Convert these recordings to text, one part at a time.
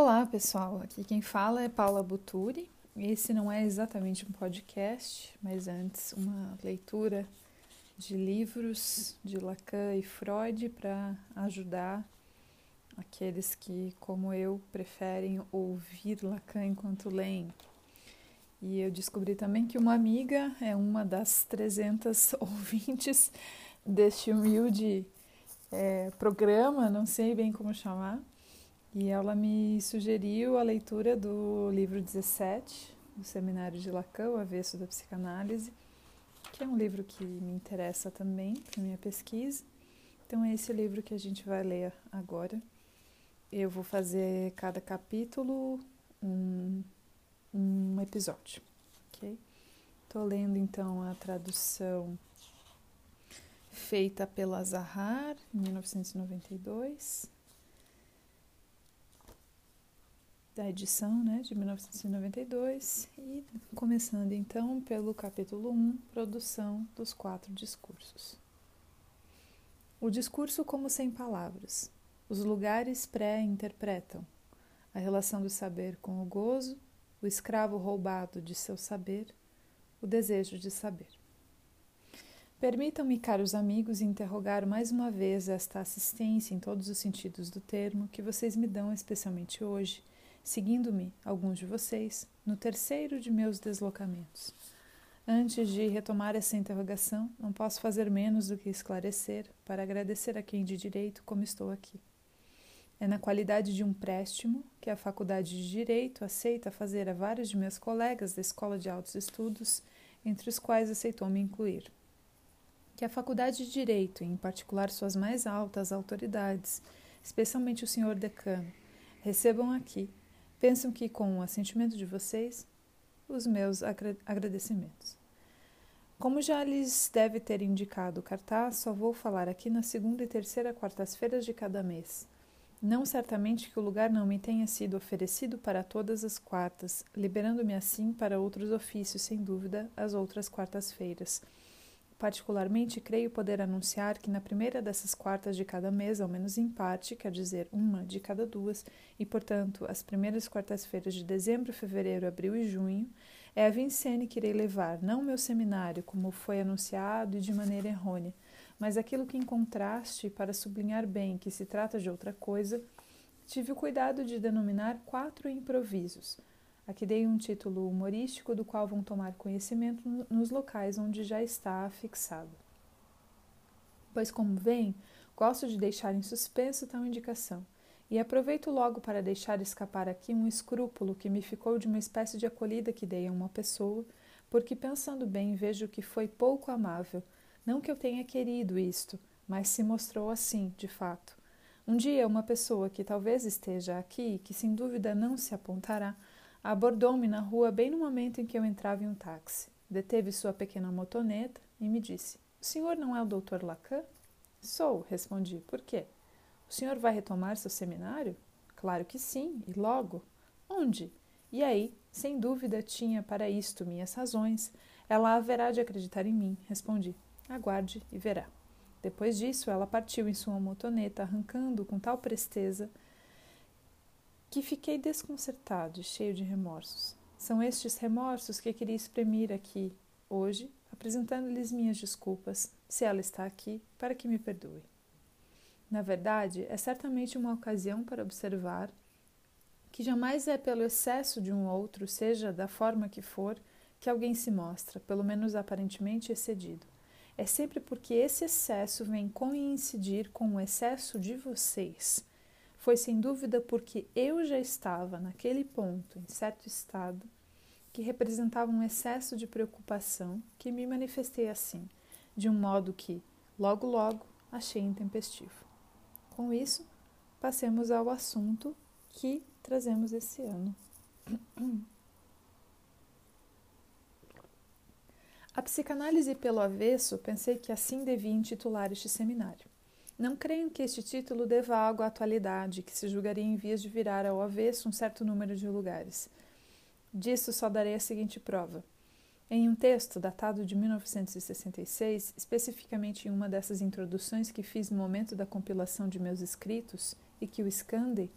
Olá pessoal, aqui quem fala é Paula Buturi. Esse não é exatamente um podcast, mas antes uma leitura de livros de Lacan e Freud para ajudar aqueles que, como eu, preferem ouvir Lacan enquanto leem. E eu descobri também que uma amiga é uma das 300 ouvintes deste humilde programa, não sei bem como chamar, e ela me sugeriu a leitura do livro 17, do Seminário de Lacan, O Avesso da Psicanálise, que é um livro que me interessa também para minha pesquisa. Então é esse livro que a gente vai ler agora. Eu vou fazer cada capítulo um episódio, ok? Estou lendo então a tradução feita pela Zahar, em 1992, da edição de 1992, e começando então pelo capítulo 1, Produção dos 4 Discursos. O discurso como sem palavras. Os lugares pré-interpretam a relação do saber com o gozo, o escravo roubado de seu saber, o desejo de saber. Permitam-me, caros amigos, interrogar mais uma vez esta assistência em todos os sentidos do termo que vocês me dão especialmente hoje, seguindo-me, alguns de vocês, no terceiro de meus deslocamentos. Antes de retomar essa interrogação, não posso fazer menos do que esclarecer para agradecer a quem de direito como estou aqui. É na qualidade de um préstimo que a Faculdade de Direito aceita fazer a vários de meus colegas da Escola de Altos Estudos, entre os quais aceitou me incluir. Que a Faculdade de Direito, em particular suas mais altas autoridades, especialmente o senhor decano, recebam aqui, pensam que com o assentimento de vocês, os meus agradecimentos. Como já lhes deve ter indicado o cartaz, só vou falar aqui na segunda e terceira quartas-feiras de cada mês. Não certamente que o lugar não me tenha sido oferecido para todas as quartas, liberando-me assim para outros ofícios, sem dúvida, as outras quartas-feiras. Particularmente, creio poder anunciar que na primeira dessas quartas de cada mês, ao menos em parte, quer dizer, uma de cada duas, e, portanto, as primeiras quartas-feiras de dezembro, fevereiro, abril e junho, é a Vincennes que irei levar, não meu seminário, como foi anunciado e de maneira errônea, mas aquilo que, em contraste, para sublinhar bem que se trata de outra coisa, tive o cuidado de denominar 4 improvisos. Aqui dei um título humorístico do qual vão tomar conhecimento nos locais onde já está afixado. Pois, como veem, gosto de deixar em suspenso tal indicação, e aproveito logo para deixar escapar aqui um escrúpulo que me ficou de uma espécie de acolhida que dei a uma pessoa, porque, pensando bem, vejo que foi pouco amável. Não que eu tenha querido isto, mas se mostrou assim, de fato. Um dia, uma pessoa que talvez esteja aqui, que sem dúvida não se apontará, abordou-me na rua bem no momento em que eu entrava em um táxi. Deteve sua pequena motoneta e me disse: "O senhor não é o doutor Lacan?" "Sou", respondi. "Por quê?" "O senhor vai retomar seu seminário?" "Claro que sim, e logo." "Onde?" E aí, sem dúvida, tinha para isto minhas razões. "Ela haverá de acreditar em mim", respondi. "Aguarde e verá." Depois disso, ela partiu em sua motoneta, arrancando com tal presteza que fiquei desconcertado e cheio de remorsos. São estes remorsos que queria exprimir aqui, hoje, apresentando-lhes minhas desculpas, se ela está aqui, para que me perdoe. Na verdade, é certamente uma ocasião para observar que jamais é pelo excesso de um outro, seja da forma que for, que alguém se mostra, pelo menos aparentemente, excedido. É sempre porque esse excesso vem coincidir com o excesso de vocês. Foi sem dúvida porque eu já estava naquele ponto, em certo estado, que representava um excesso de preocupação, que me manifestei assim, de um modo que, logo logo, achei intempestivo. Com isso, passemos ao assunto que trazemos esse ano. A psicanálise pelo avesso, pensei que assim devia intitular este seminário. Não creio que este título deva algo à atualidade, que se julgaria em vias de virar ao avesso um certo número de lugares. Disso só darei a seguinte prova. Em um texto datado de 1966, especificamente em uma dessas introduções que fiz no momento da compilação de meus escritos e que o escandei,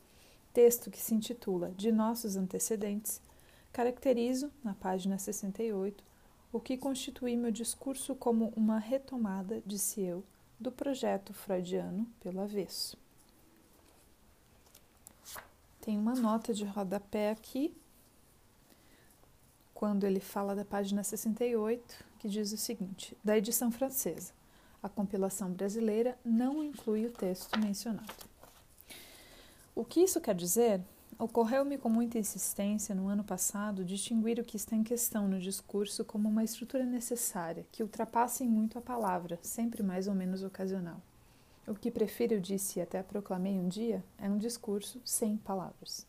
texto que se intitula De Nossos Antecedentes, caracterizo, na página 68, o que constitui meu discurso como uma retomada, disse eu, do projeto freudiano pelo avesso. Tem uma nota de rodapé aqui, quando ele fala da página 68, que diz o seguinte, da edição francesa. A compilação brasileira não inclui o texto mencionado. O que isso quer dizer? Ocorreu-me com muita insistência no ano passado distinguir o que está em questão no discurso como uma estrutura necessária, que ultrapasse muito a palavra, sempre mais ou menos ocasional. O que prefiro, eu disse e até proclamei um dia, é um discurso sem palavras.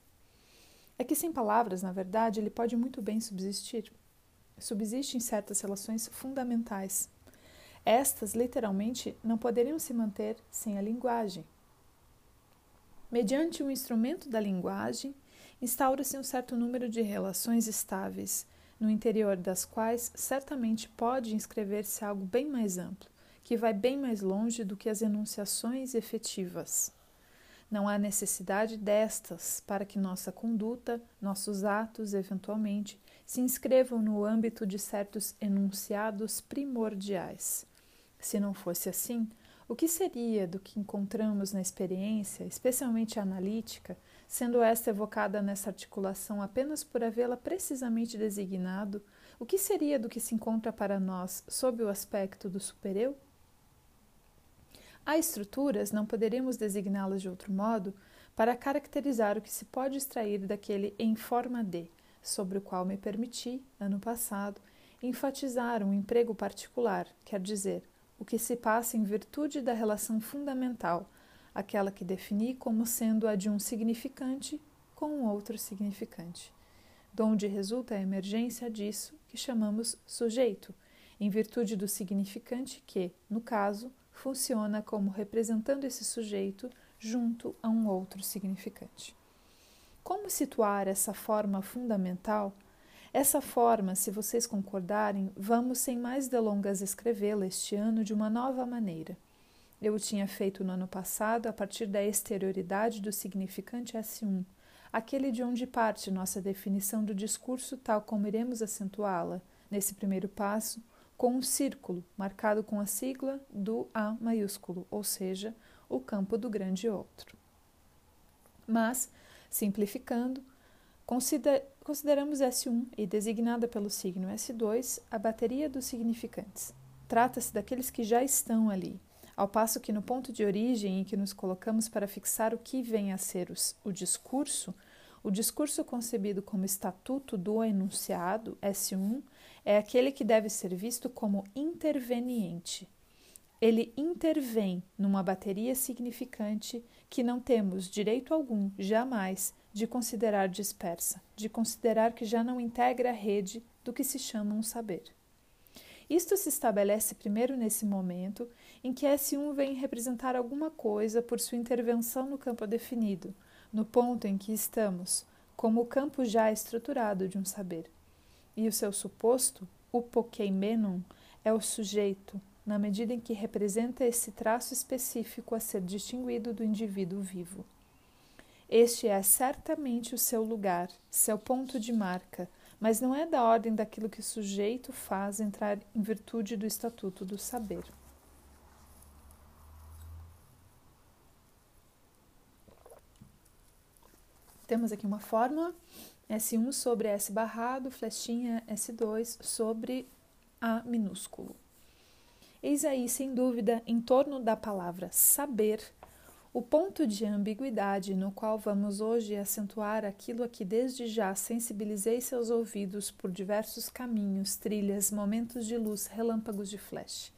É que sem palavras, na verdade, ele pode muito bem subsistir. Subsiste em certas relações fundamentais. Estas, literalmente, não poderiam se manter sem a linguagem. Mediante o instrumento da linguagem, instaura-se um certo número de relações estáveis, no interior das quais certamente pode inscrever-se algo bem mais amplo, que vai bem mais longe do que as enunciações efetivas. Não há necessidade destas para que nossa conduta, nossos atos, eventualmente, se inscrevam no âmbito de certos enunciados primordiais. Se não fosse assim, o que seria do que encontramos na experiência, especialmente a analítica, sendo esta evocada nessa articulação apenas por havê-la precisamente designado, o que seria do que se encontra para nós sob o aspecto do supereu? Há estruturas, não poderíamos designá-las de outro modo, para caracterizar o que se pode extrair daquele em forma de, sobre o qual me permiti, ano passado, enfatizar um emprego particular, quer dizer, o que se passa em virtude da relação fundamental, aquela que defini como sendo a de um significante com um outro significante, donde resulta a emergência disso que chamamos sujeito, em virtude do significante que, no caso, funciona como representando esse sujeito junto a um outro significante. Como situar essa forma fundamental? Essa forma, se vocês concordarem, vamos sem mais delongas escrevê-la este ano de uma nova maneira. Eu o tinha feito no ano passado a partir da exterioridade do significante S1, aquele de onde parte nossa definição do discurso tal como iremos acentuá-la, nesse primeiro passo, com um círculo, marcado com a sigla do A maiúsculo, ou seja, o campo do grande outro. Mas, simplificando, consideramos S1 e, designada pelo signo S2, a bateria dos significantes. Trata-se daqueles que já estão ali, ao passo que no ponto de origem em que nos colocamos para fixar o que vem a ser o discurso concebido como estatuto do enunciado, S1, é aquele que deve ser visto como interveniente. Ele intervém numa bateria significante que não temos direito algum, jamais, de considerar dispersa, de considerar que já não integra a rede do que se chama um saber. Isto se estabelece primeiro nesse momento em que S1 vem representar alguma coisa por sua intervenção no campo definido, no ponto em que estamos, como o campo já estruturado de um saber. E o seu suposto, o pokeimenon, é o sujeito, na medida em que representa esse traço específico a ser distinguido do indivíduo vivo. Este é certamente o seu lugar, seu ponto de marca, mas não é da ordem daquilo que o sujeito faz entrar em virtude do estatuto do saber. Temos aqui uma fórmula, S1 sobre S barrado, flechinha S2 sobre A minúsculo. Eis aí, sem dúvida, em torno da palavra saber, o ponto de ambiguidade no qual vamos hoje acentuar aquilo a que desde já sensibilizei seus ouvidos por diversos caminhos, trilhas, momentos de luz, relâmpagos de flash.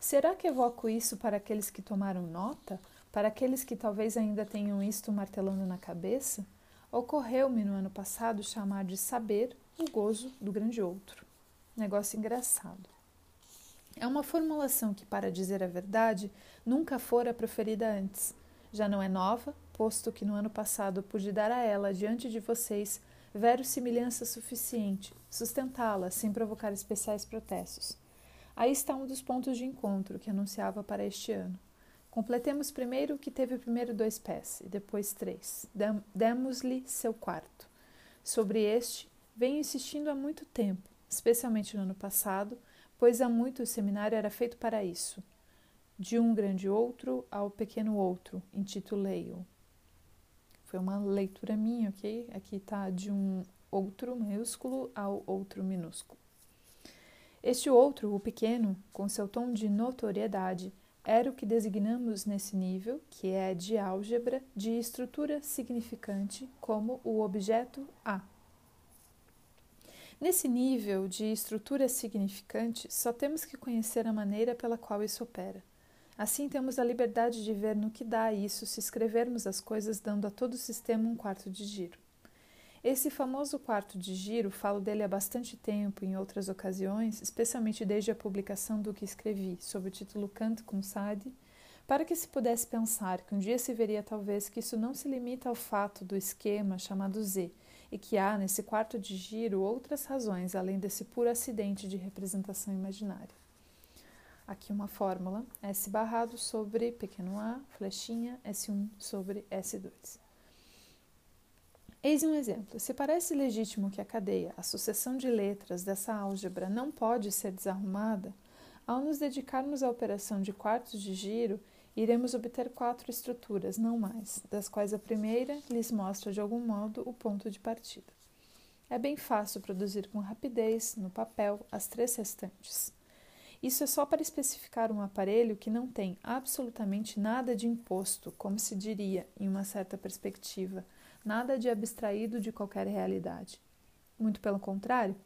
Será que evoco isso para aqueles que tomaram nota? Para aqueles que talvez ainda tenham isto martelando na cabeça? Ocorreu-me no ano passado chamar de saber o gozo do grande outro. Negócio engraçado. É uma formulação que, para dizer a verdade, nunca fora proferida antes. Já não é nova, posto que no ano passado pude dar a ela, diante de vocês, verossimilhança suficiente, sustentá-la sem provocar especiais protestos. Aí está um dos pontos de encontro que anunciava para este ano. Completemos primeiro o que teve primeiro 2 pés e depois 3. Demos-lhe seu quarto. Sobre este, venho insistindo há muito tempo, especialmente no ano passado, pois há muito o seminário era feito para isso. De um grande outro ao pequeno outro, intitulei-o. Foi uma leitura minha, ok? Aqui está de um outro maiúsculo ao outro minúsculo. Este outro, o pequeno, com seu tom de notoriedade, era o que designamos nesse nível, que é de álgebra, de estrutura significante, como o objeto A. Nesse nível de estrutura significante, só temos que conhecer a maneira pela qual isso opera. Assim, temos a liberdade de ver no que dá isso se escrevermos as coisas dando a todo o sistema um quarto de giro. Esse famoso quarto de giro, falo dele há bastante tempo em outras ocasiões, especialmente desde a publicação do que escrevi, sob o título Kant com Sade, para que se pudesse pensar que um dia se veria talvez que isso não se limita ao fato do esquema chamado Z, e que há nesse quarto de giro outras razões além desse puro acidente de representação imaginária. Aqui uma fórmula, S/ sobre pequeno a, flechinha, S1 sobre S2. Eis um exemplo. Se parece legítimo que a cadeia, a sucessão de letras dessa álgebra, não pode ser desarrumada, ao nos dedicarmos à operação de quartos de giro, iremos obter 4 estruturas, não mais, das quais a primeira lhes mostra de algum modo o ponto de partida. É bem fácil produzir com rapidez, no papel, as 3 restantes. Isso é só para especificar um aparelho que não tem absolutamente nada de imposto, como se diria, em uma certa perspectiva, nada de abstraído de qualquer realidade. Muito pelo contrário,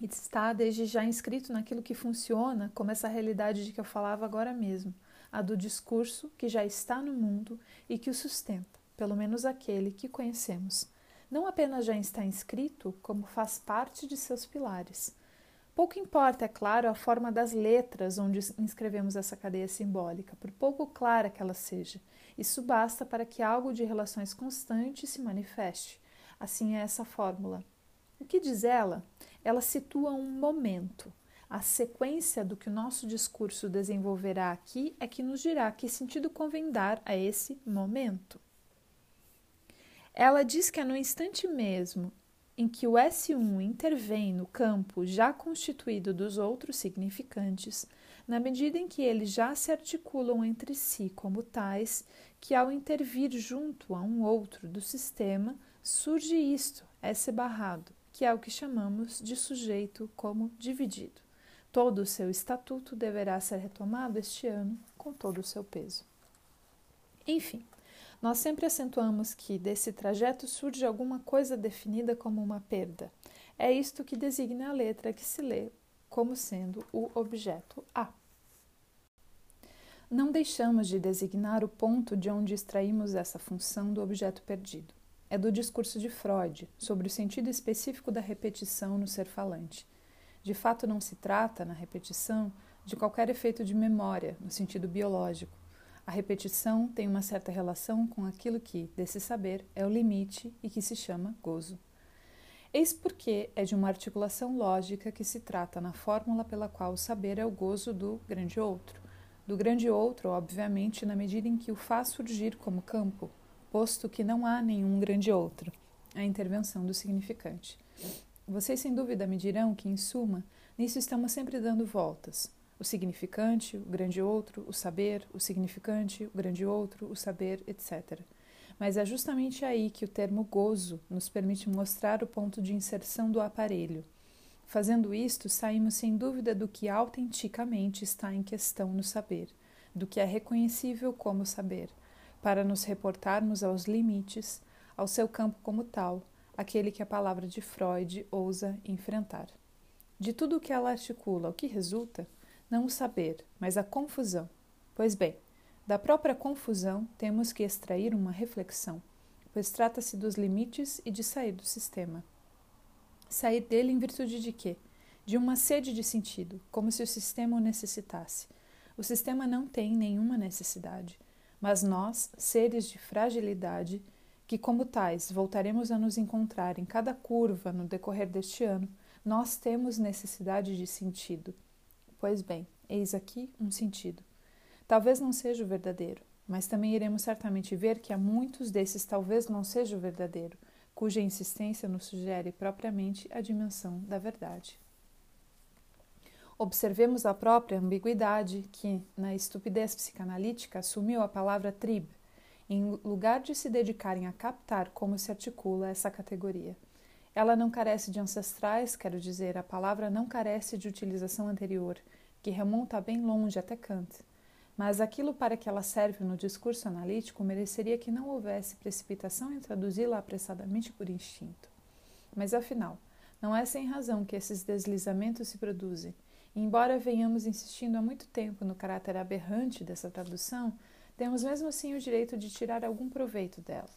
está desde já inscrito naquilo que funciona como essa realidade de que eu falava agora mesmo, a do discurso que já está no mundo e que o sustenta, pelo menos aquele que conhecemos. Não apenas já está inscrito, como faz parte de seus pilares. Pouco importa, é claro, a forma das letras onde inscrevemos essa cadeia simbólica, por pouco clara que ela seja. Isso basta para que algo de relações constantes se manifeste. Assim é essa fórmula. O que diz ela? Ela situa um momento. A sequência do que o nosso discurso desenvolverá aqui é que nos dirá que sentido convém dar a esse momento. Ela diz que é no instante mesmo em que o S1 intervém no campo já constituído dos outros significantes, na medida em que eles já se articulam entre si como tais, que ao intervir junto a um outro do sistema, surge isto, S/, que é o que chamamos de sujeito como dividido. Todo o seu estatuto deverá ser retomado este ano, com todo o seu peso. Enfim, nós sempre acentuamos que desse trajeto surge alguma coisa definida como uma perda. É isto que designa a letra que se lê como sendo o objeto A. Não deixamos de designar o ponto de onde extraímos essa função do objeto perdido. É do discurso de Freud, sobre o sentido específico da repetição no ser falante. De fato, não se trata, na repetição, de qualquer efeito de memória, no sentido biológico. A repetição tem uma certa relação com aquilo que, desse saber, é o limite e que se chama gozo. Eis porque é de uma articulação lógica que se trata na fórmula pela qual o saber é o gozo do grande outro. Do grande outro, obviamente, na medida em que o faz surgir como campo, posto que não há nenhum grande outro, a intervenção do significante. Vocês, sem dúvida, me dirão que, em suma, nisso estamos sempre dando voltas. O significante, o grande outro, o saber, o significante, o grande outro, o saber, etc. Mas é justamente aí que o termo gozo nos permite mostrar o ponto de inserção do aparelho. Fazendo isto, saímos sem dúvida do que autenticamente está em questão no saber, do que é reconhecível como saber, para nos reportarmos aos limites, ao seu campo como tal, aquele que a palavra de Freud ousa enfrentar. De tudo o que ela articula, o que resulta, não o saber, mas a confusão. Pois bem, da própria confusão, temos que extrair uma reflexão, pois trata-se dos limites e de sair do sistema. Sair dele em virtude de quê? De uma sede de sentido, como se o sistema o necessitasse. O sistema não tem nenhuma necessidade, mas nós, seres de fragilidade, que como tais voltaremos a nos encontrar em cada curva no decorrer deste ano, nós temos necessidade de sentido. Pois bem, eis aqui um sentido. talvez não seja o verdadeiro, mas também iremos certamente ver que há muitos desses talvez não seja o verdadeiro, cuja insistência nos sugere propriamente a dimensão da verdade. Observemos a própria ambiguidade que, na estupidez psicanalítica, assumiu a palavra tribe, em lugar de se dedicarem a captar como se articula essa categoria. Ela não carece de ancestrais, quero dizer, a palavra não carece de utilização anterior, que remonta bem longe até Kant. Mas aquilo para que ela serve no discurso analítico mereceria que não houvesse precipitação em traduzi-la apressadamente por instinto. Mas, afinal, não é sem razão que esses deslizamentos se produzem. Embora venhamos insistindo há muito tempo no caráter aberrante dessa tradução, temos mesmo assim o direito de tirar algum proveito dela.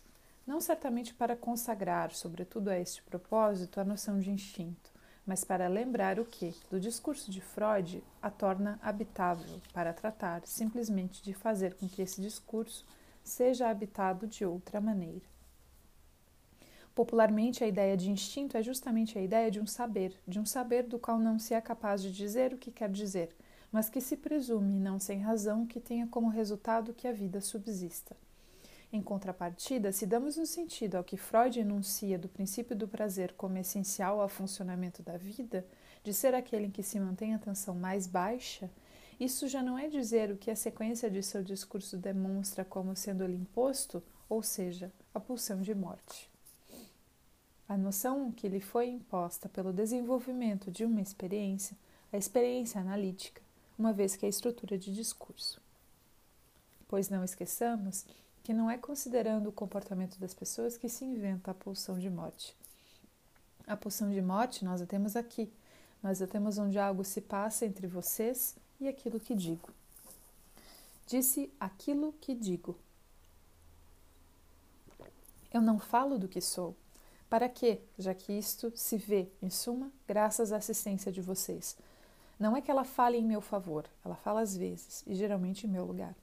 Não certamente para consagrar, sobretudo a este propósito, a noção de instinto, mas para lembrar o que, do discurso de Freud, a torna habitável, para tratar simplesmente de fazer com que esse discurso seja habitado de outra maneira. Popularmente, a ideia de instinto é justamente a ideia de um saber do qual não se é capaz de dizer o que quer dizer, mas que se presume, não sem razão, que tenha como resultado que a vida subsista. Em contrapartida, se damos um sentido ao que Freud enuncia do princípio do prazer como essencial ao funcionamento da vida, de ser aquele em que se mantém a tensão mais baixa, isso já não é dizer o que a sequência de seu discurso demonstra como sendo-lhe imposto, ou seja, a pulsão de morte. A noção que lhe foi imposta pelo desenvolvimento de uma experiência, a experiência analítica, uma vez que é estrutura de discurso. Pois não esqueçamos que não é considerando o comportamento das pessoas que se inventa a pulsão de morte. A pulsão de morte nós a temos aqui, nós a temos onde algo se passa entre vocês e aquilo que digo. Disse aquilo que digo. Eu não falo do que sou. Para quê? Já que isto se vê, em suma, graças à assistência de vocês. Não é que ela fale em meu favor, ela fala às vezes, e geralmente em meu lugar.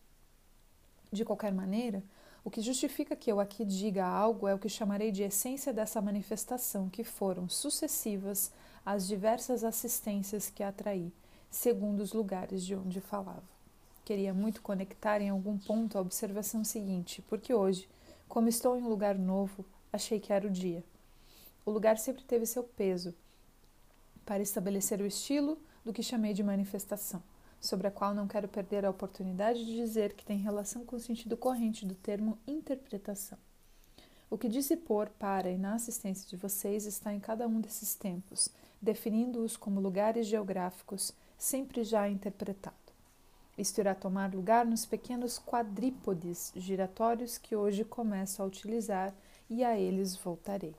De qualquer maneira, o que justifica que eu aqui diga algo é o que chamarei de essência dessa manifestação que foram sucessivas as diversas assistências que atraí, segundo os lugares de onde falava. Queria muito conectar em algum ponto a observação seguinte, porque hoje, como estou em um lugar novo, achei que era o dia. O lugar sempre teve seu peso para estabelecer o estilo do que chamei de manifestação, sobre a qual não quero perder a oportunidade de dizer que tem relação com o sentido corrente do termo interpretação. O que disse por, para e na assistência de vocês está em cada um desses tempos, definindo-os como lugares geográficos, sempre já interpretado. Isto irá tomar lugar nos pequenos quadrípodes giratórios que hoje começo a utilizar e a eles voltarei.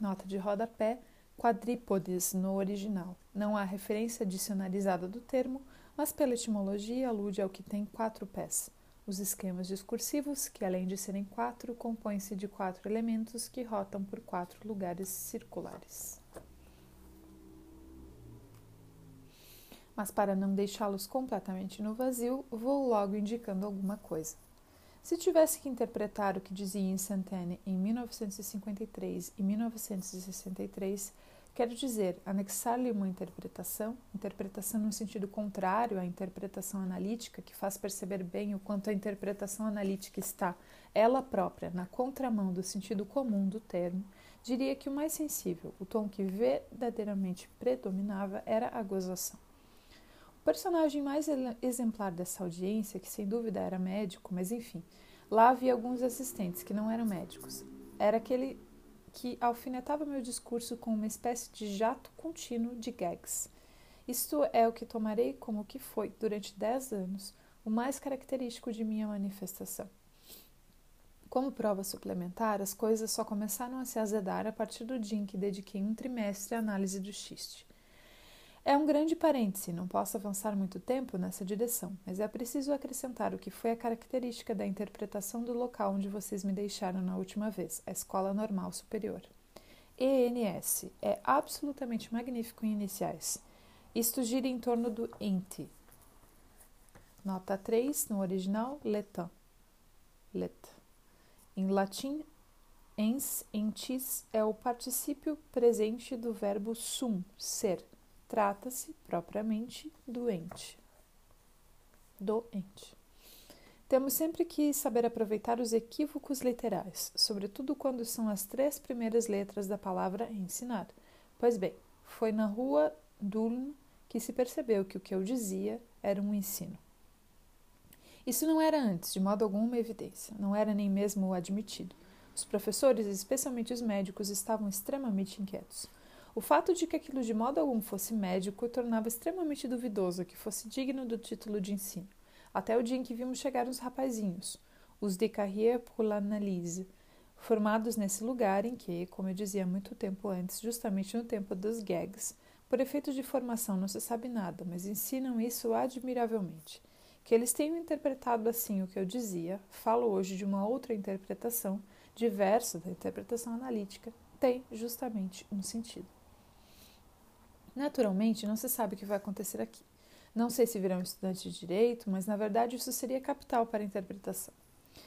Nota de rodapé, quadrípodes no original. Não há referência dicionarizada do termo, mas pela etimologia alude ao que tem quatro pés. Os esquemas discursivos, que além de serem quatro, compõem-se de quatro elementos que rotam por quatro lugares circulares. Mas para não deixá-los completamente no vazio, vou logo indicando alguma coisa. Se tivesse que interpretar o que dizia em Sainte-Anne em 1953 e 1963, quero dizer, anexar-lhe uma interpretação no sentido contrário à interpretação analítica, que faz perceber bem o quanto a interpretação analítica está, ela própria, na contramão do sentido comum do termo, diria que o mais sensível, o tom que verdadeiramente predominava, era a gozação. O personagem mais exemplar dessa audiência, que sem dúvida era médico, mas enfim, lá havia alguns assistentes que não eram médicos. Era aquele que alfinetava meu discurso com uma espécie de jato contínuo de gags. Isto é o que tomarei como o que foi, durante 10 anos, o mais característico de minha manifestação. Como prova suplementar, as coisas só começaram a se azedar a partir do dia em que dediquei um trimestre à análise do xiste. É um grande parêntese, não posso avançar muito tempo nessa direção, mas é preciso acrescentar o que foi a característica da interpretação do local onde vocês me deixaram na última vez, a Escola Normal Superior. ENS é absolutamente magnífico em iniciais. Isto gira em torno do ente. Nota 3, no original, letan. Let. Em latim, ens, entis, é o particípio presente do verbo sum, ser. Trata-se, propriamente, doente. Temos sempre que saber aproveitar os equívocos literais, sobretudo quando são as três primeiras letras da palavra ensinar. Pois bem, foi na rua d'Ulm que se percebeu que o que eu dizia era um ensino. Isso não era antes, de modo algum, uma evidência. Não era nem mesmo admitido. Os professores, especialmente os médicos, estavam extremamente inquietos. O fato de que aquilo de modo algum fosse médico tornava extremamente duvidoso que fosse digno do título de ensino. Até o dia em que vimos chegar uns rapazinhos, os de carrière pour l'analyse, formados nesse lugar em que, como eu dizia muito tempo antes, justamente no tempo dos gags, por efeitos de formação não se sabe nada, mas ensinam isso admiravelmente. Que eles tenham interpretado assim o que eu dizia, falo hoje de uma outra interpretação, diversa da interpretação analítica, tem justamente um sentido. Naturalmente, não se sabe o que vai acontecer aqui. Não sei se virão estudantes de direito, mas na verdade isso seria capital para a interpretação.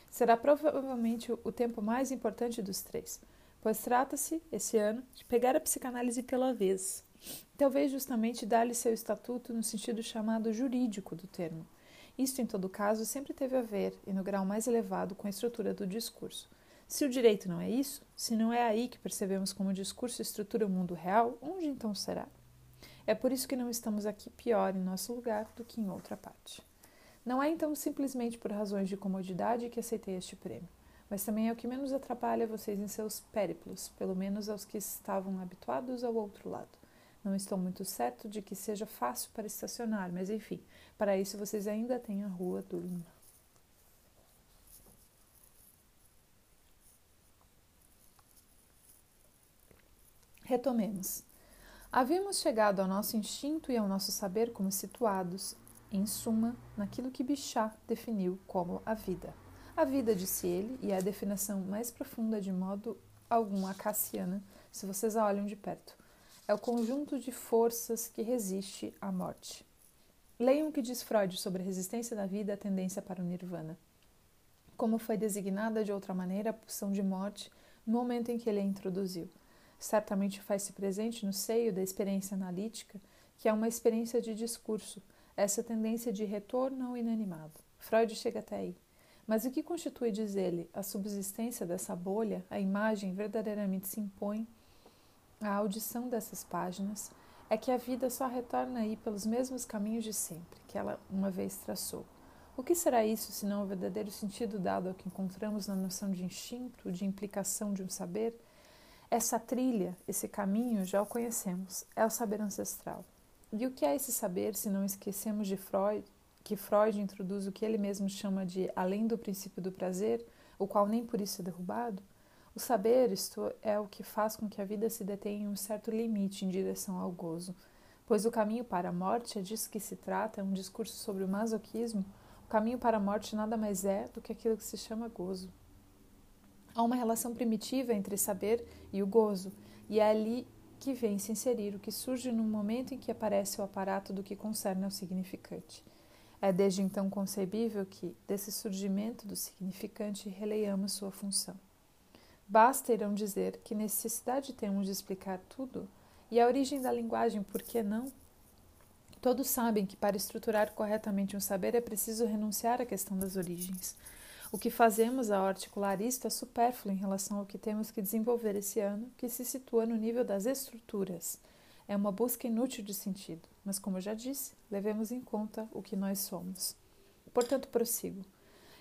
Será provavelmente o tempo mais importante dos três, pois trata-se, esse ano, de pegar a psicanálise pela vez. Talvez justamente dar-lhe seu estatuto no sentido chamado jurídico do termo. Isto, em todo caso, sempre teve a ver, e no grau mais elevado, com a estrutura do discurso. Se o direito não é isso, se não é aí que percebemos como o discurso estrutura o mundo real, onde então será? É por isso que não estamos aqui pior em nosso lugar do que em outra parte. Não é então simplesmente por razões de comodidade que aceitei este prêmio, mas também é o que menos atrapalha vocês em seus périplos, pelo menos aos que estavam habituados ao outro lado. Não estou muito certo de que seja fácil para estacionar, mas enfim, para isso vocês ainda têm a rua do Lima. Retomemos. Havíamos chegado ao nosso instinto e ao nosso saber como situados, em suma, naquilo que Bichat definiu como a vida. A vida, disse ele, e é a definição mais profunda de modo algum acaciana, se vocês a olham de perto, é o conjunto de forças que resiste à morte. Leiam o que diz Freud sobre a resistência da vida à tendência para o nirvana. Como foi designada de outra maneira a pulsão de morte no momento em que ele a introduziu. Certamente faz-se presente no seio da experiência analítica, que é uma experiência de discurso, essa tendência de retorno ao inanimado. Freud chega até aí. Mas o que constitui, diz ele, a subsistência dessa bolha, a imagem verdadeiramente se impõe à audição dessas páginas, é que a vida só retorna aí pelos mesmos caminhos de sempre, que ela uma vez traçou. O que será isso, senão o verdadeiro sentido dado ao que encontramos na noção de instinto, de implicação de um saber? Essa trilha, esse caminho, já o conhecemos, é o saber ancestral. E o que é esse saber se não esquecemos de Freud, que Freud introduz o que ele mesmo chama de além do princípio do prazer, o qual nem por isso é derrubado? O saber, isto é o que faz com que a vida se detenha em um certo limite em direção ao gozo, pois o caminho para a morte, é disso que se trata, é um discurso sobre o masoquismo, o caminho para a morte nada mais é do que aquilo que se chama gozo. Há uma relação primitiva entre saber e o gozo, e é ali que vem se inserir o que surge no momento em que aparece o aparato do que concerne ao significante. É desde então concebível que, desse surgimento do significante, releiamos sua função. Basta, irão dizer, que necessidade temos de explicar tudo, e a origem da linguagem, por que não? Todos sabem que para estruturar corretamente um saber é preciso renunciar à questão das origens. O que fazemos ao articular isto é supérfluo em relação ao que temos que desenvolver esse ano, que se situa no nível das estruturas. É uma busca inútil de sentido, mas como eu já disse, levemos em conta o que nós somos. Portanto, prossigo.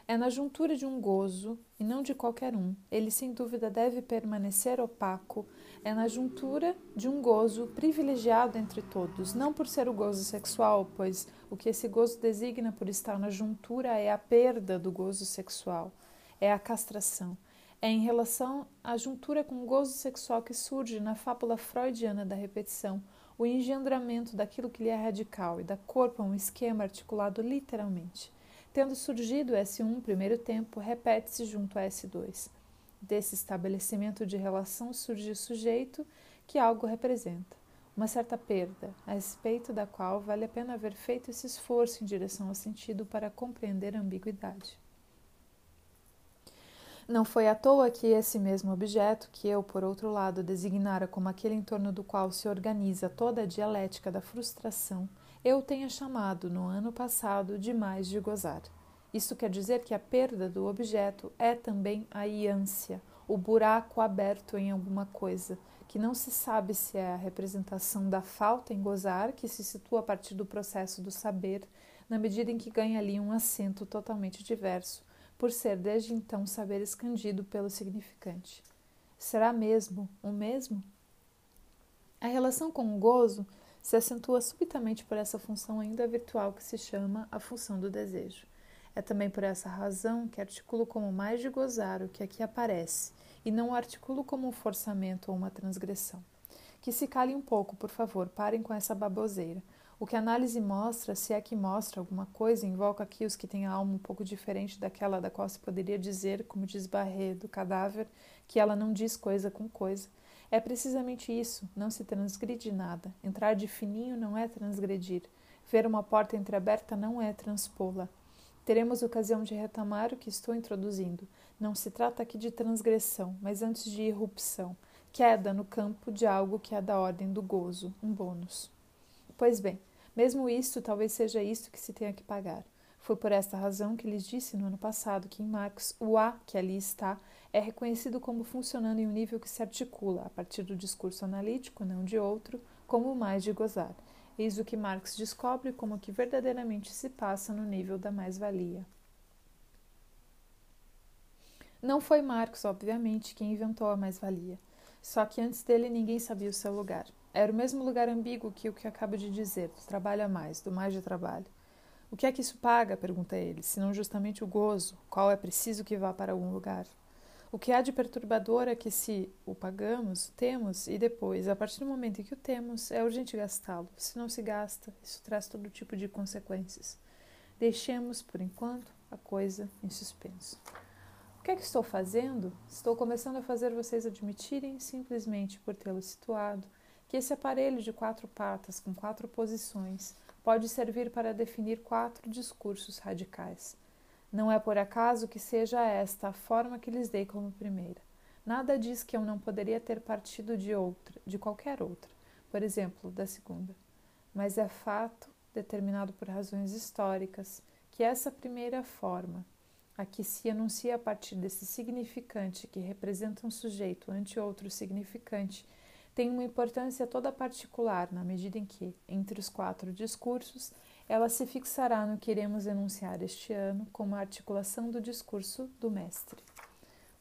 É na juntura de um gozo, e não de qualquer um, ele sem dúvida deve permanecer opaco, é na juntura de um gozo privilegiado entre todos, não por ser o gozo sexual, pois o que esse gozo designa por estar na juntura é a perda do gozo sexual, é a castração. É em relação à juntura com o gozo sexual que surge na fábula freudiana da repetição, o engendramento daquilo que lhe é radical e dá corpo a um esquema articulado literalmente. Tendo surgido S1 primeiro tempo, repete-se junto a S2. Desse estabelecimento de relação surge o sujeito que algo representa, uma certa perda, a respeito da qual vale a pena haver feito esse esforço em direção ao sentido para compreender a ambiguidade. Não foi à toa que esse mesmo objeto, que eu, por outro lado, designara como aquele em torno do qual se organiza toda a dialética da frustração, eu tenha chamado no ano passado de mais de gozar. Isso quer dizer que a perda do objeto é também a ânsia, o buraco aberto em alguma coisa, que não se sabe se é a representação da falta em gozar, que se situa a partir do processo do saber, na medida em que ganha ali um acento totalmente diverso, por ser desde então saber escandido pelo significante. Será mesmo o mesmo? A relação com o gozo se acentua subitamente por essa função ainda virtual que se chama a função do desejo. É também por essa razão que articulo como mais de gozar o que aqui aparece, e não articulo como um forçamento ou uma transgressão. Que se calem um pouco, por favor, parem com essa baboseira. O que a análise mostra, se é que mostra alguma coisa, invoca aqui os que têm a alma um pouco diferente daquela da qual se poderia dizer, como diz Barret, do cadáver, que ela não diz coisa com coisa. É precisamente isso, não se transgride nada. Entrar de fininho não é transgredir. Ver uma porta entreaberta não é transpô-la. Teremos ocasião de retomar o que estou introduzindo. Não se trata aqui de transgressão, mas antes de irrupção. Queda no campo de algo que é da ordem do gozo, um bônus. Pois bem, mesmo isto, talvez seja isto que se tenha que pagar. Foi por esta razão que lhes disse no ano passado que em Marx o A que ali está é reconhecido como funcionando em um nível que se articula, a partir do discurso analítico, não de outro, como o mais de gozar. Eis o que Marx descobre como que verdadeiramente se passa no nível da mais-valia. Não foi Marx, obviamente, quem inventou a mais-valia. Só que antes dele ninguém sabia o seu lugar. Era o mesmo lugar ambíguo que o que acabo de dizer, do trabalho a mais, do mais de trabalho. O que é que isso paga, pergunta ele, senão justamente o gozo, qual é preciso que vá para algum lugar? O que há de perturbador é que se o pagamos, temos, e depois, a partir do momento em que o temos, é urgente gastá-lo. Se não se gasta, isso traz todo tipo de consequências. Deixemos, por enquanto, a coisa em suspenso. O que é que estou fazendo? Estou começando a fazer vocês admitirem, simplesmente por tê-lo situado, que esse aparelho de 4 patas, com 4 posições, pode servir para definir 4 discursos radicais. Não é por acaso que seja esta a forma que lhes dei como primeira. Nada diz que eu não poderia ter partido de qualquer outra, por exemplo, da segunda. Mas é fato, determinado por razões históricas, que essa primeira forma, a que se enuncia a partir desse significante que representa um sujeito ante outro significante, tem uma importância toda particular na medida em que, entre os 4 discursos, ela se fixará no que iremos enunciar este ano como a articulação do discurso do mestre.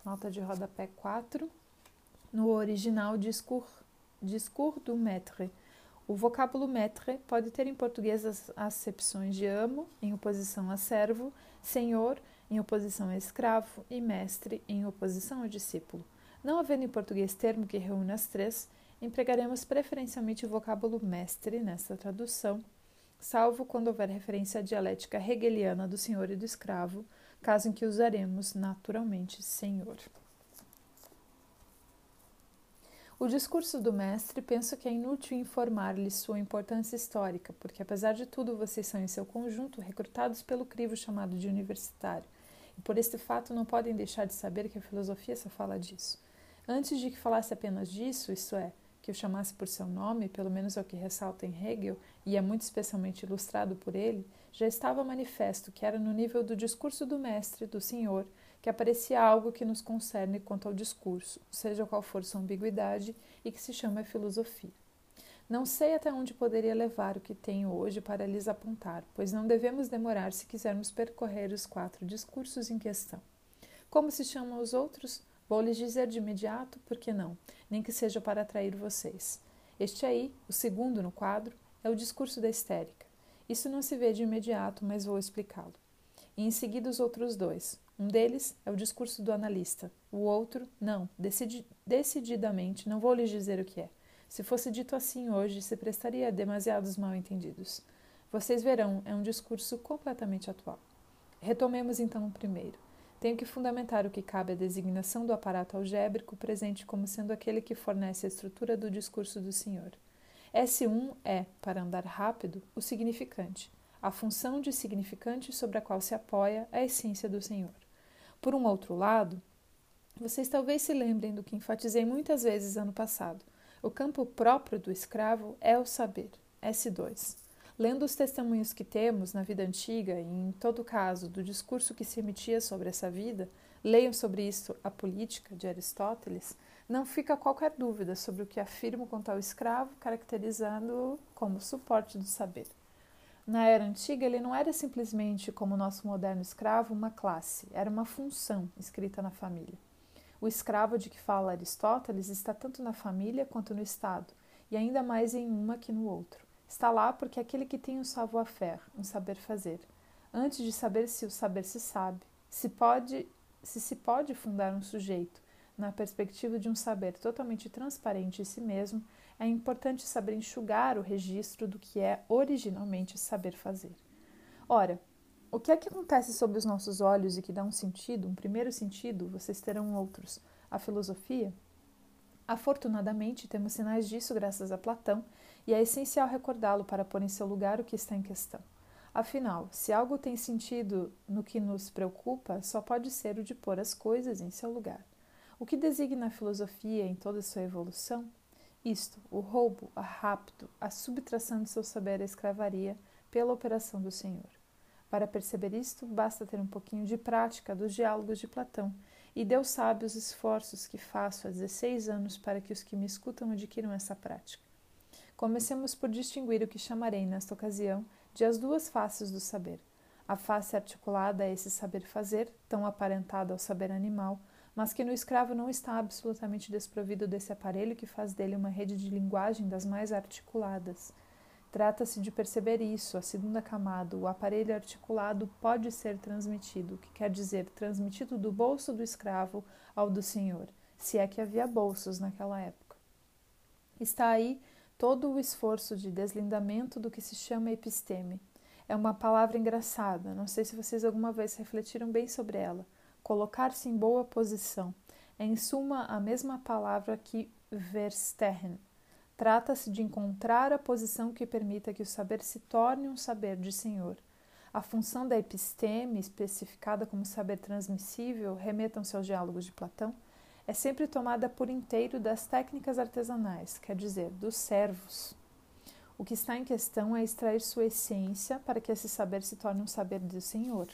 Nota de rodapé 4. No original, discours du maître. O vocábulo maître pode ter em português as acepções de amo, em oposição a servo, senhor, em oposição a escravo, e mestre, em oposição a discípulo. Não havendo em português termo que reúna as 3, empregaremos preferencialmente o vocábulo mestre nesta tradução, salvo quando houver referência à dialética hegeliana do senhor e do escravo, caso em que usaremos naturalmente senhor. O discurso do mestre penso que é inútil informar-lhe sua importância histórica, porque apesar de tudo vocês são em seu conjunto recrutados pelo crivo chamado de universitário, e por este fato não podem deixar de saber que a filosofia só fala disso. Antes de que falasse apenas disso, isto é, que o chamasse por seu nome, pelo menos é o que ressalta em Hegel, e é muito especialmente ilustrado por ele, já estava manifesto que era no nível do discurso do mestre, do senhor, que aparecia algo que nos concerne quanto ao discurso, seja qual for sua ambiguidade, e que se chama filosofia. Não sei até onde poderia levar o que tenho hoje para lhes apontar, pois não devemos demorar se quisermos percorrer os 4 discursos em questão. Como se chamam os outros? Vou lhes dizer de imediato, por que não, nem que seja para atrair vocês. Este aí, o segundo no quadro, é o discurso da histérica. Isso não se vê de imediato, mas vou explicá-lo. E em seguida os outros 2. Um deles é o discurso do analista. O outro, não, decididamente, não vou lhes dizer o que é. Se fosse dito assim hoje, se prestaria a demasiados mal-entendidos. Vocês verão, é um discurso completamente atual. Retomemos então o primeiro. Tenho que fundamentar o que cabe à designação do aparato algébrico presente como sendo aquele que fornece a estrutura do discurso do senhor. S1 é, para andar rápido, o significante, a função de significante sobre a qual se apoia a essência do senhor. Por um outro lado, vocês talvez se lembrem do que enfatizei muitas vezes ano passado. O campo próprio do escravo é o saber, S2. Lendo os testemunhos que temos na vida antiga e, em todo caso, do discurso que se emitia sobre essa vida, leiam sobre isso a Política, de Aristóteles, não fica qualquer dúvida sobre o que afirmo quanto ao escravo, caracterizando-o como suporte do saber. Na era antiga, ele não era simplesmente, como o nosso moderno escravo, uma classe, era uma função escrita na família. O escravo de que fala Aristóteles está tanto na família quanto no Estado, e ainda mais em uma que no outro. Está lá porque é aquele que tem um savoir-faire, um saber fazer. Antes de saber se o saber se sabe, se se pode fundar um sujeito na perspectiva de um saber totalmente transparente em si mesmo, é importante saber enxugar o registro do que é originalmente saber fazer. Ora, o que é que acontece sob os nossos olhos e que dá um sentido, um primeiro sentido, vocês terão outros, a filosofia? Afortunadamente, temos sinais disso graças a Platão, e é essencial recordá-lo para pôr em seu lugar o que está em questão. Afinal, se algo tem sentido no que nos preocupa, só pode ser o de pôr as coisas em seu lugar. O que designa a filosofia em toda sua evolução? Isto, o roubo, o rapto, a subtração de seu saber à escravaria pela operação do Senhor. Para perceber isto, basta ter um pouquinho de prática dos diálogos de Platão, e Deus sabe os esforços que faço há 16 anos para que os que me escutam adquiram essa prática. Comecemos por distinguir o que chamarei, nesta ocasião, de as duas faces do saber. A face articulada a esse saber fazer, tão aparentada ao saber animal, mas que no escravo não está absolutamente desprovido desse aparelho que faz dele uma rede de linguagem das mais articuladas. Trata-se de perceber isso, a segunda camada, o aparelho articulado pode ser transmitido, que quer dizer transmitido do bolso do escravo ao do senhor, se é que havia bolsos naquela época. Está aí todo o esforço de deslindamento do que se chama episteme. É uma palavra engraçada, não sei se vocês alguma vez refletiram bem sobre ela. Colocar-se em boa posição. É, em suma, a mesma palavra que verstehen. Trata-se de encontrar a posição que permita que o saber se torne um saber de senhor. A função da episteme, especificada como saber transmissível, remetam-se aos diálogos de Platão, é sempre tomada por inteiro das técnicas artesanais, quer dizer, dos servos. O que está em questão é extrair sua essência para que esse saber se torne um saber do Senhor.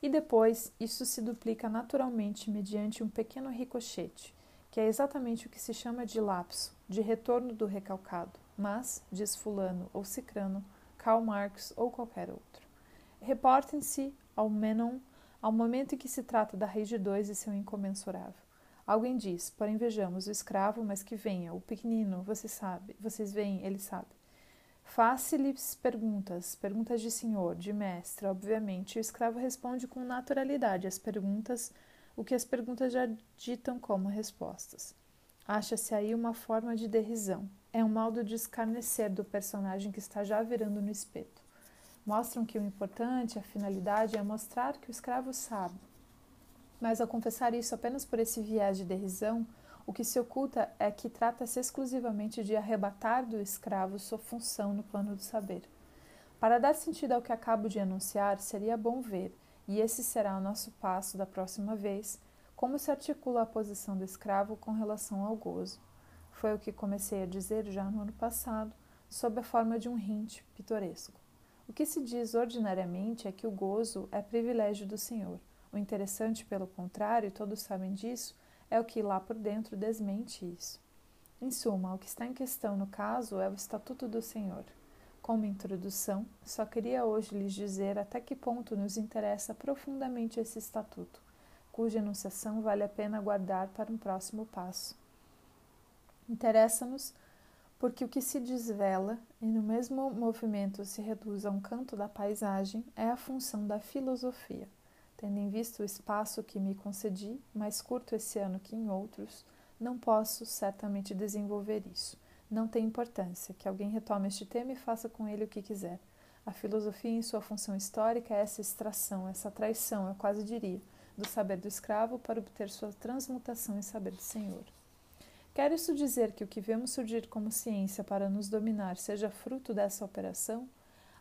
E depois, isso se duplica naturalmente mediante um pequeno ricochete, que é exatamente o que se chama de lapso, de retorno do recalcado, mas, diz fulano ou cicrano, Karl Marx ou qualquer outro. Reportem-se ao Menon ao momento em que se trata da raiz de 2 e seu incomensurável. Alguém diz, porém vejamos, o escravo, mas que venha, o pequenino, vocês veem, ele sabe. Faça-lhes perguntas de senhor, de mestre, obviamente, e o escravo responde com naturalidade as perguntas, o que as perguntas já ditam como respostas. Acha-se aí uma forma de derrisão, é um modo de escarnecer do personagem que está já virando no espeto. Mostram que o importante, a finalidade, é mostrar que o escravo sabe. Mas ao confessar isso apenas por esse viés de derrisão, o que se oculta é que trata-se exclusivamente de arrebatar do escravo sua função no plano do saber. Para dar sentido ao que acabo de enunciar, seria bom ver, e esse será o nosso passo da próxima vez, como se articula a posição do escravo com relação ao gozo. Foi o que comecei a dizer já no ano passado, sob a forma de um hint pitoresco. O que se diz ordinariamente é que o gozo é privilégio do Senhor. O interessante, pelo contrário, e todos sabem disso, é o que lá por dentro desmente isso. Em suma, o que está em questão no caso é o Estatuto do Senhor. Como introdução, só queria hoje lhes dizer até que ponto nos interessa profundamente esse Estatuto, cuja enunciação vale a pena guardar para um próximo passo. Interessa-nos porque o que se desvela e no mesmo movimento se reduz a um canto da paisagem é a função da filosofia. Tendo em vista o espaço que me concedi, mais curto esse ano que em outros, não posso certamente desenvolver isso. Não tem importância que alguém retome este tema e faça com ele o que quiser. A filosofia em sua função histórica é essa extração, essa traição, eu quase diria, do saber do escravo para obter sua transmutação em saber do Senhor. Quer isso dizer que o que vemos surgir como ciência para nos dominar seja fruto dessa operação?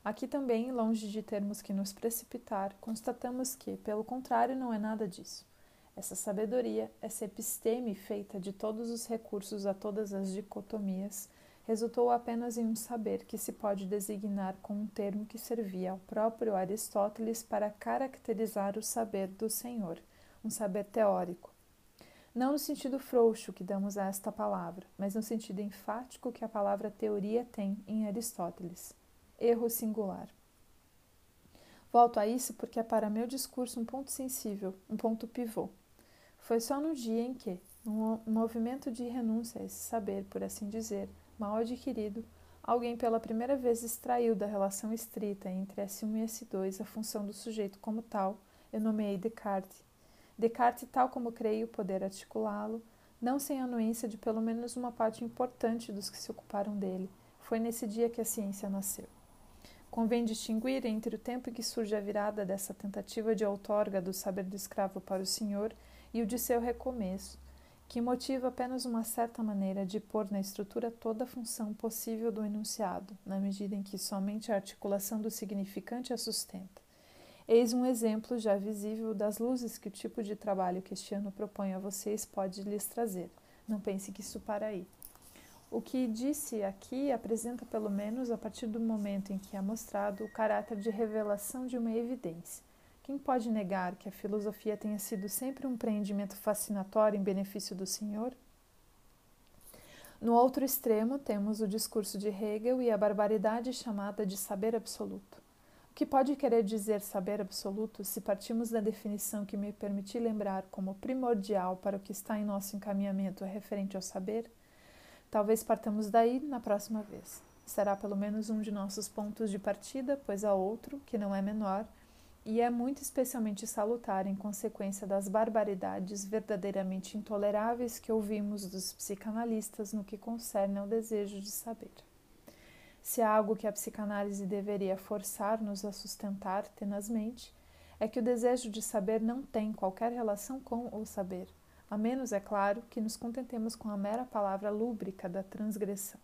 Aqui também, longe de termos que nos precipitar, constatamos que, pelo contrário, não é nada disso. Essa sabedoria, essa episteme feita de todos os recursos a todas as dicotomias, resultou apenas em um saber que se pode designar com um termo que servia ao próprio Aristóteles para caracterizar o saber do Senhor, um saber teórico. Não no sentido frouxo que damos a esta palavra, mas no sentido enfático que a palavra teoria tem em Aristóteles. Erro singular. Volto a isso porque é para meu discurso um ponto sensível, um ponto pivô. Foi só no dia em que, num movimento de renúncia a esse saber, por assim dizer, mal adquirido, alguém pela primeira vez extraiu da relação estrita entre S1 e S2 a função do sujeito como tal, eu nomeei Descartes. Descartes, tal como creio poder articulá-lo, não sem anuência de pelo menos uma parte importante dos que se ocuparam dele, foi nesse dia que a ciência nasceu. Convém distinguir entre o tempo em que surge a virada dessa tentativa de outorga do saber do escravo para o senhor e o de seu recomeço, que motiva apenas uma certa maneira de pôr na estrutura toda a função possível do enunciado, na medida em que somente a articulação do significante a sustenta. Eis um exemplo já visível das luzes que o tipo de trabalho que este ano proponho a vocês pode lhes trazer. Não pense que isso para aí. O que disse aqui apresenta, pelo menos a partir do momento em que é mostrado, o caráter de revelação de uma evidência. Quem pode negar que a filosofia tenha sido sempre um empreendimento fascinatório em benefício do Senhor? No outro extremo, temos o discurso de Hegel e a barbaridade chamada de saber absoluto. O que pode querer dizer saber absoluto se partimos da definição que me permiti lembrar como primordial para o que está em nosso encaminhamento referente ao saber? Talvez partamos daí na próxima vez. Será pelo menos um de nossos pontos de partida, pois há outro, que não é menor, e é muito especialmente salutar em consequência das barbaridades verdadeiramente intoleráveis que ouvimos dos psicanalistas no que concerne ao desejo de saber. Se há algo que a psicanálise deveria forçar-nos a sustentar tenazmente, é que o desejo de saber não tem qualquer relação com o saber, a menos, é claro, que nos contentemos com a mera palavra lúbrica da transgressão.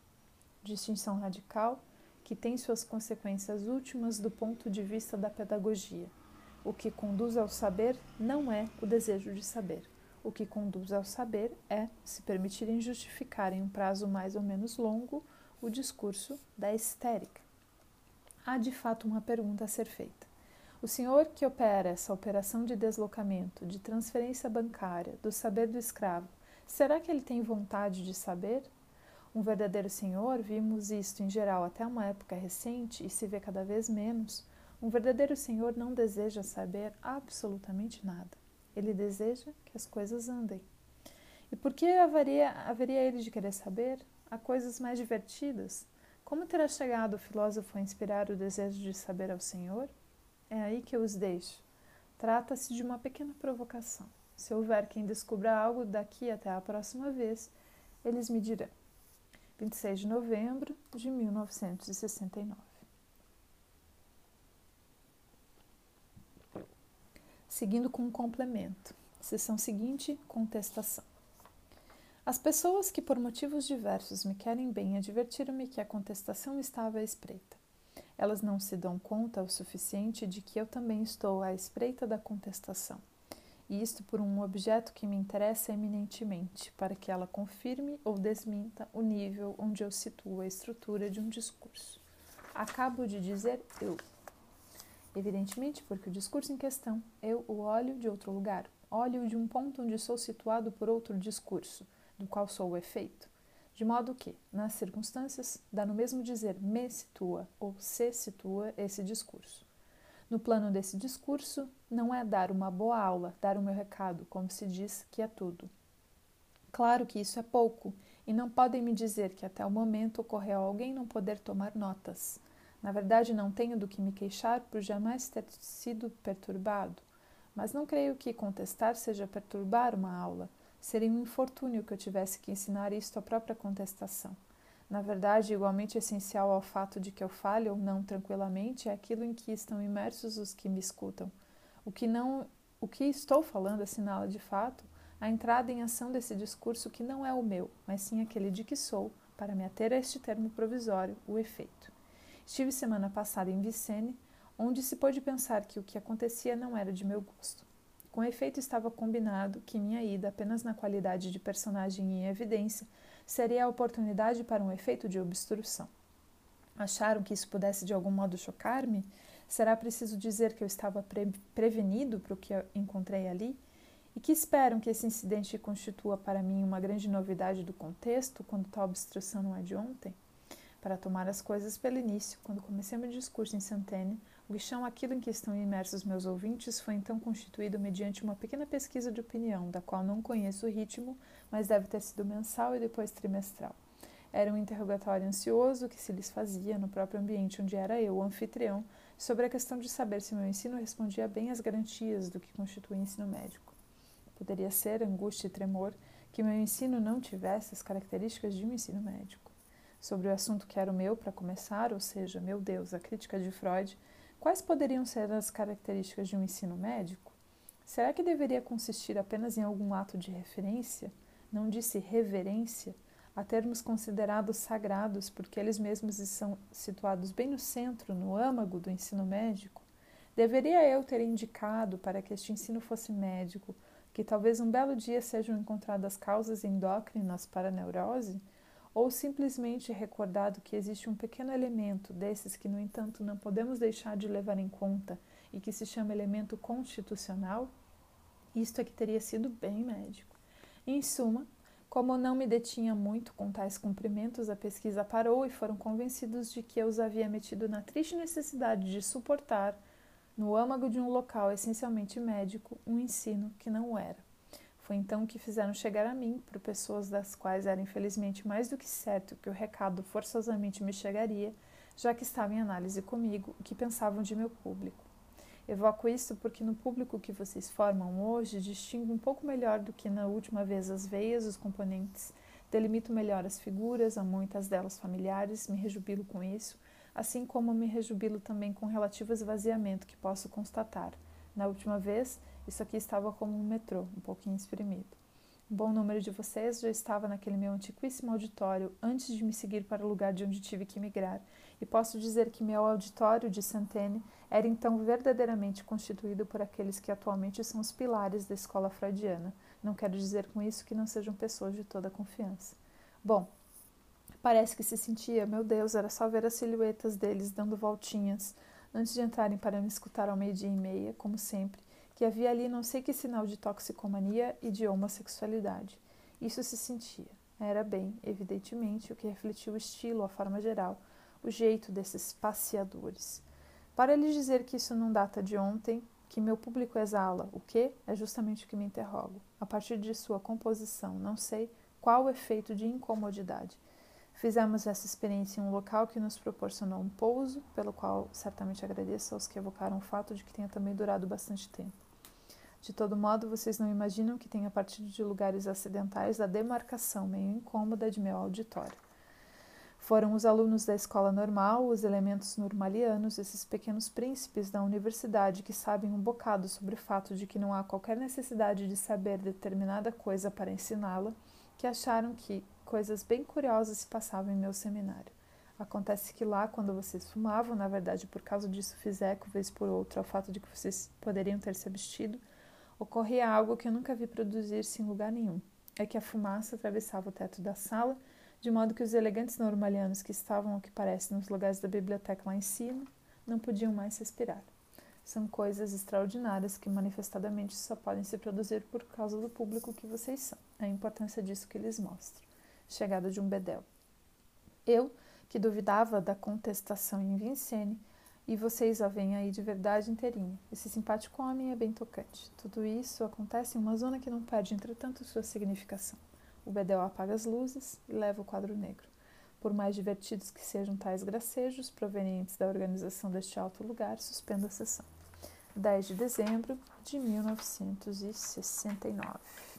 Distinção radical que tem suas consequências últimas do ponto de vista da pedagogia. O que conduz ao saber não é o desejo de saber. O que conduz ao saber é, se permitirem justificar em um prazo mais ou menos longo, o discurso da histérica. Há de fato uma pergunta a ser feita. O senhor que opera essa operação de deslocamento, de transferência bancária, do saber do escravo, será que ele tem vontade de saber? Um verdadeiro senhor, vimos isto em geral até uma época recente e se vê cada vez menos, um verdadeiro senhor não deseja saber absolutamente nada. Ele deseja que as coisas andem. E por que haveria ele de querer saber? Há coisas mais divertidas. Como terá chegado o filósofo a inspirar o desejo de saber ao Senhor? É aí que eu os deixo. Trata-se de uma pequena provocação. Se houver quem descubra algo daqui até a próxima vez, eles me dirão. 26 de novembro de 1969. Seguindo com um complemento. Seção seguinte, contestação. As pessoas que por motivos diversos me querem bem advertiram-me que a contestação estava à espreita. Elas não se dão conta o suficiente de que eu também estou à espreita da contestação, e isto por um objeto que me interessa eminentemente, para que ela confirme ou desminta o nível onde eu situo a estrutura de um discurso. Acabo de dizer eu. Evidentemente porque o discurso em questão, eu o olho de outro lugar, olho de um ponto onde sou situado por outro discurso, do qual sou o efeito, de modo que, nas circunstâncias, dá no mesmo dizer me situa ou se situa esse discurso. No plano desse discurso, não é dar uma boa aula, dar o meu recado, como se diz que é tudo. Claro que isso é pouco, e não podem me dizer que até o momento ocorreu a alguém não poder tomar notas. Na verdade, não tenho do que me queixar por jamais ter sido perturbado, mas não creio que contestar seja perturbar uma aula. Seria um infortúnio que eu tivesse que ensinar isto à própria contestação. Na verdade, igualmente essencial ao fato de que eu fale ou não tranquilamente é aquilo em que estão imersos os que me escutam. O que estou falando assinala de fato a entrada em ação desse discurso que não é o meu, mas sim aquele de que sou, para me ater a este termo provisório, o efeito. Estive semana passada em Vincennes, onde se pôde pensar que o que acontecia não era de meu gosto. Com efeito, estava combinado que minha ida, apenas na qualidade de personagem em evidência, seria a oportunidade para um efeito de obstrução. Acharam que isso pudesse de algum modo chocar-me? Será preciso dizer que eu estava prevenido para o que eu encontrei ali? E que esperam que esse incidente constitua para mim uma grande novidade do contexto, quando tal obstrução não é de ontem? Para tomar as coisas pelo início, quando comecei meu discurso em Sainte-Anne, o chão, aquilo em que estão imersos meus ouvintes, foi então constituído mediante uma pequena pesquisa de opinião, da qual não conheço o ritmo, mas deve ter sido mensal e depois trimestral. Era um interrogatório ansioso que se lhes fazia no próprio ambiente onde era eu, o anfitrião, sobre a questão de saber se meu ensino respondia bem às garantias do que constitui ensino médico. Poderia ser angústia e tremor que meu ensino não tivesse as características de um ensino médico. Sobre o assunto que era o meu, para começar, ou seja, meu Deus, a crítica de Freud, quais poderiam ser as características de um ensino médico? Será que deveria consistir apenas em algum ato de referência, não disse reverência, a termos considerados sagrados, porque eles mesmos são situados bem no centro, no âmago do ensino médico? Deveria eu ter indicado, para que este ensino fosse médico, que talvez um belo dia sejam encontradas causas endócrinas para a neurose? Ou simplesmente recordado que existe um pequeno elemento desses que, no entanto, não podemos deixar de levar em conta e que se chama elemento constitucional? Isto é que teria sido bem médico. Em suma, como não me detinha muito com tais cumprimentos, a pesquisa parou e foram convencidos de que eu os havia metido na triste necessidade de suportar, no âmago de um local essencialmente médico, um ensino que não o era. Foi então que fizeram chegar a mim, por pessoas das quais era infelizmente mais do que certo que o recado forçosamente me chegaria, já que estava em análise comigo, o que pensavam de meu público. Evoco isso porque no público que vocês formam hoje, distingo um pouco melhor do que na última vez as veias, os componentes, delimito melhor as figuras, a muitas delas familiares, me rejubilo com isso, assim como me rejubilo também com o relativo esvaziamento que posso constatar. Na última vez, isso aqui estava como um metrô, um pouquinho espremido. Um bom número de vocês já estava naquele meu antiquíssimo auditório antes de me seguir para o lugar de onde tive que migrar, e posso dizer que meu auditório de Sainte-Anne era então verdadeiramente constituído por aqueles que atualmente são os pilares da escola freudiana. Não quero dizer com isso que não sejam pessoas de toda confiança. Bom, parece que se sentia, meu Deus, era só ver as silhuetas deles dando voltinhas, antes de entrarem para me escutar ao 12:30, como sempre, que havia ali não sei que sinal de toxicomania e de homossexualidade. Isso se sentia. Era bem, evidentemente, o que refletia o estilo, a forma geral, o jeito desses passeadores. Para lhes dizer que isso não data de ontem, que meu público exala, o quê? É justamente o que me interrogo. A partir de sua composição, não sei qual o efeito de incomodidade. Fizemos essa experiência em um local que nos proporcionou um pouso, pelo qual certamente agradeço aos que evocaram o fato de que tenha também durado bastante tempo. De todo modo, vocês não imaginam que tenha partido de lugares acidentais a demarcação meio incômoda de meu auditório. Foram os alunos da escola normal, os elementos normalianos, esses pequenos príncipes da universidade que sabem um bocado sobre o fato de que não há qualquer necessidade de saber determinada coisa para ensiná-la, que acharam que coisas bem curiosas se passavam em meu seminário. Acontece que lá, quando vocês fumavam, na verdade, por causa disso fiz eco, vez por outra, ao fato de que vocês poderiam ter se abstido, ocorria algo que eu nunca vi produzir-se em lugar nenhum. É que a fumaça atravessava o teto da sala, de modo que os elegantes normalianos que estavam, ao que parece, nos lugares da biblioteca lá em cima, não podiam mais respirar. São coisas extraordinárias que manifestadamente só podem se produzir por causa do público que vocês são. É a importância disso que lhes mostro. Chegada de um bedel. Eu, que duvidava da contestação em Vincennes, e vocês a veem aí de verdade inteirinha. Esse simpático homem é bem tocante. Tudo isso acontece em uma zona que não perde, entretanto, sua significação. O bedel apaga as luzes e leva o quadro negro. Por mais divertidos que sejam tais gracejos provenientes da organização deste alto lugar, suspendo a sessão. 10 de dezembro de 1969.